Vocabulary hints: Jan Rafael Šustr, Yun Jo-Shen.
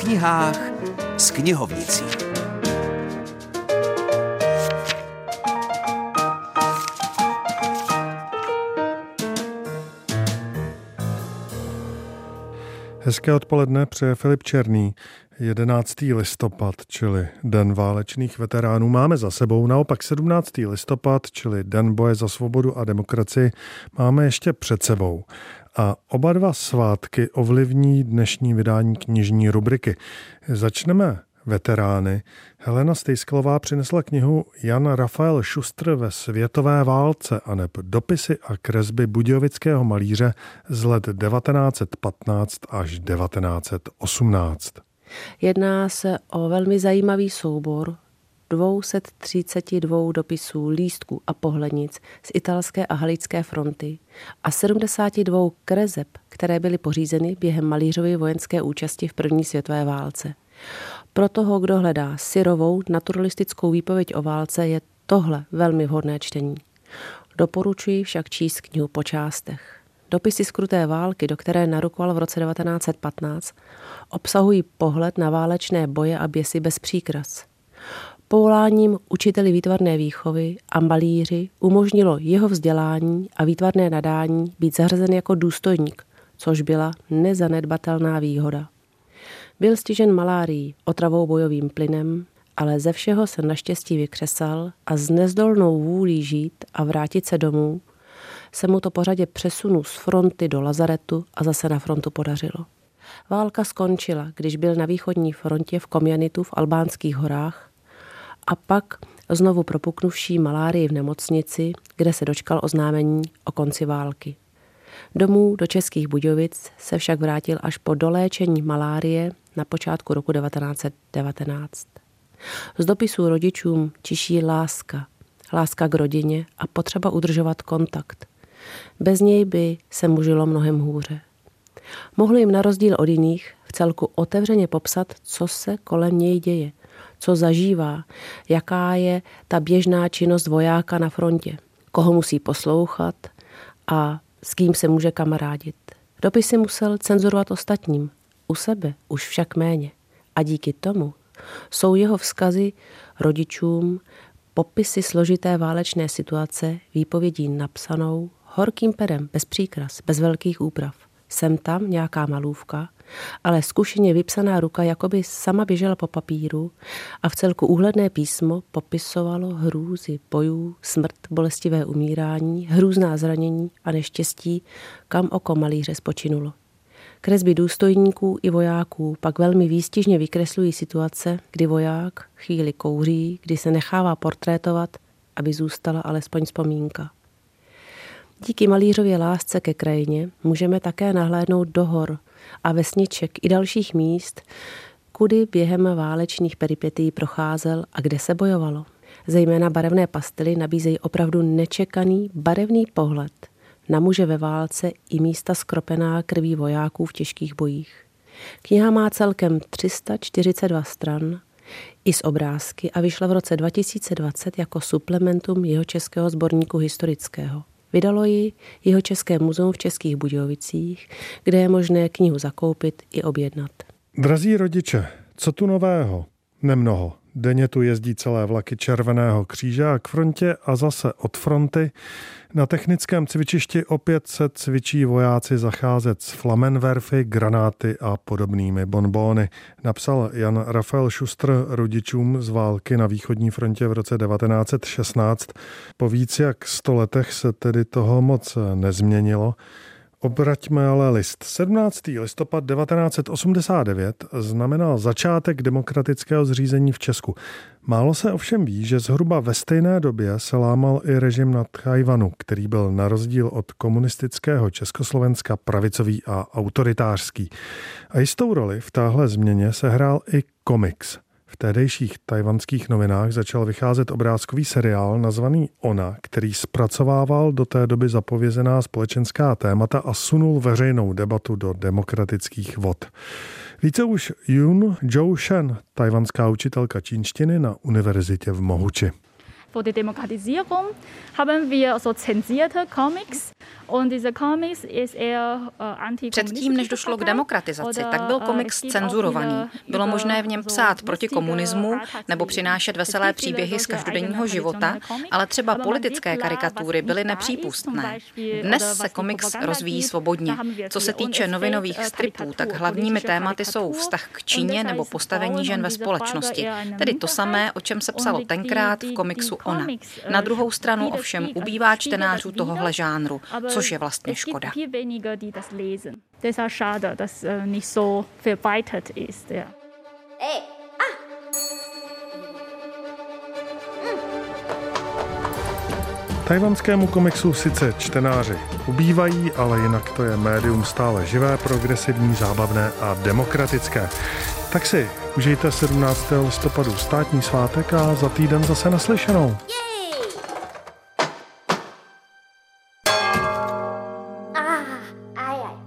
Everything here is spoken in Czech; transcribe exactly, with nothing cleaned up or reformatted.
knihách s knihovnicí. Hezké odpoledne přeje Filip Černý. jedenáctého listopadu, čili Den válečných veteránů, máme za sebou. Naopak sedmnáctého listopadu, čili Den boje za svobodu a demokracii, máme ještě před sebou. A oba dva svátky ovlivní dnešní vydání knižní rubriky. Začneme veterány. Helena Stejskalová přinesla knihu Jan Rafael Šustr ve světové válce aneb dopisy a kresby budějovického malíře z let devatenáct set patnáct až devatenáct set osmnáct. Jedná se o velmi zajímavý soubor dvě stě třicet dva dopisů, lístků a pohlednic z italské a haličské fronty a sedmdesáti dvou kreseb, které byly pořízeny během malířovy vojenské účasti v první světové válce. Pro toho, kdo hledá syrovou naturalistickou výpověď o válce, je tohle velmi vhodné čtení. Doporučuji však číst knihu po částech. Dopisy z kruté války, do které narukoval v roce devatenáct set patnáct, obsahují pohled na válečné boje a běsy bez příkras. Povoláním učiteli výtvarné výchovy a malíři umožnilo jeho vzdělání a výtvarné nadání být zařazen jako důstojník, což byla nezanedbatelná výhoda. Byl stižen malárií, otravou bojovým plynem, ale ze všeho se naštěstí vykřesal a s nezdolnou vůlí žít a vrátit se domů se mu to pořadě přesunu z fronty do lazaretu a zase na frontu podařilo. Válka skončila, když byl na východní frontě v Komjanitu v albánských horách a pak znovu propuknuvší malárii v nemocnici, kde se dočkal oznámení o konci války. Domů do Českých Budějovic se však vrátil až po doléčení malárie na počátku roku devatenáct set devatenáct. Z dopisů rodičům čiší láska, láska k rodině a potřeba udržovat kontakt. Bez něj by se mu žilo mnohem hůře. Mohl jim na rozdíl od jiných vcelku otevřeně popsat, co se kolem něj děje, co zažívá, jaká je ta běžná činnost vojáka na frontě, koho musí poslouchat a s kým se může kamarádit. Dopisy musel cenzurovat ostatním, u sebe už však méně. A díky tomu jsou jeho vzkazy rodičům, popisy složité válečné situace, výpovědí napsanou horkým perem, bez příkras, bez velkých úprav. Sem tam nějaká malůvka, ale zkušeně vypsaná ruka jakoby sama běžela po papíru a vcelku úhledné písmo popisovalo hrůzy bojů, smrt, bolestivé umírání, hrůzná zranění a neštěstí, kam oko malíře spočinulo. Kresby důstojníků i vojáků pak velmi výstižně vykreslují situace, kdy voják chvíli kouří, kdy se nechává portrétovat, aby zůstala alespoň vzpomínka. Díky malířově lásce ke krajině můžeme také nahlédnout do hor a vesniček i dalších míst, kudy během válečných peripetií procházel a kde se bojovalo. Zejména barevné pastely nabízejí opravdu nečekaný barevný pohled na muže ve válce i místa skropená krví vojáků v těžkých bojích. Kniha má celkem tři sta čtyřicet dva stran i s obrázky a vyšla v roce dva tisíce dvacet jako suplementum Jihočeského sborníku historického. Vydalo ji Jihočeské muzeum v Českých Budějovicích, kde je možné knihu zakoupit i objednat. Drazí rodiče, co tu nového? Nemnoho. Denně tu jezdí celé vlaky Červeného kříže a k frontě a zase od fronty. Na technickém cvičišti opět se cvičí vojáci zacházet s flamenwerfy, granáty a podobnými bonbóny. Napsal Jan Rafael Šustr rodičům z války na východní frontě v roce devatenáct set šestnáct. Po víc jak sto letech se tedy toho moc nezměnilo. Obraťme ale list. sedmnáctý listopad devatenáct set osmdesát devět znamenal začátek demokratického zřízení v Česku. Málo se ovšem ví, že zhruba ve stejné době se lámal i režim na Tchajvanu, který byl na rozdíl od komunistického Československa pravicový a autoritářský. A jistou roli v téhle změně sehrál i komiks. V tehdejších tajvanských novinách začal vycházet obrázkový seriál nazvaný Ona, který zpracovával do té doby zapovězená společenská témata a sunul veřejnou debatu do demokratických vod. Více už Yun Jo-Shen, tajvanská učitelka čínštiny na univerzitě v Mohuči. V für die Demokratisierung haben wir so zensierte Comics. Předtím, než došlo k demokratizaci, tak byl komiks cenzurovaný. Bylo možné v něm psát proti komunismu nebo přinášet veselé příběhy z každodenního života, ale třeba politické karikatury byly nepřípustné. Dnes se komiks rozvíjí svobodně. Co se týče novinových stripů, tak hlavními tématy jsou vztah k Číně nebo postavení žen ve společnosti, tedy to samé, o čem se psalo tenkrát v komiksu Ona. Na druhou stranu ovšem ubývá čtenářů tohohle žánru, což je vlastně škoda. Tajvanskému komiksu sice čtenáři ubývají, ale jinak to je médium stále živé, progresivní, zábavné a demokratické. Tak si užijte sedmnáctého listopadu státní svátek a za týden zase naslyšenou. Ay, ay.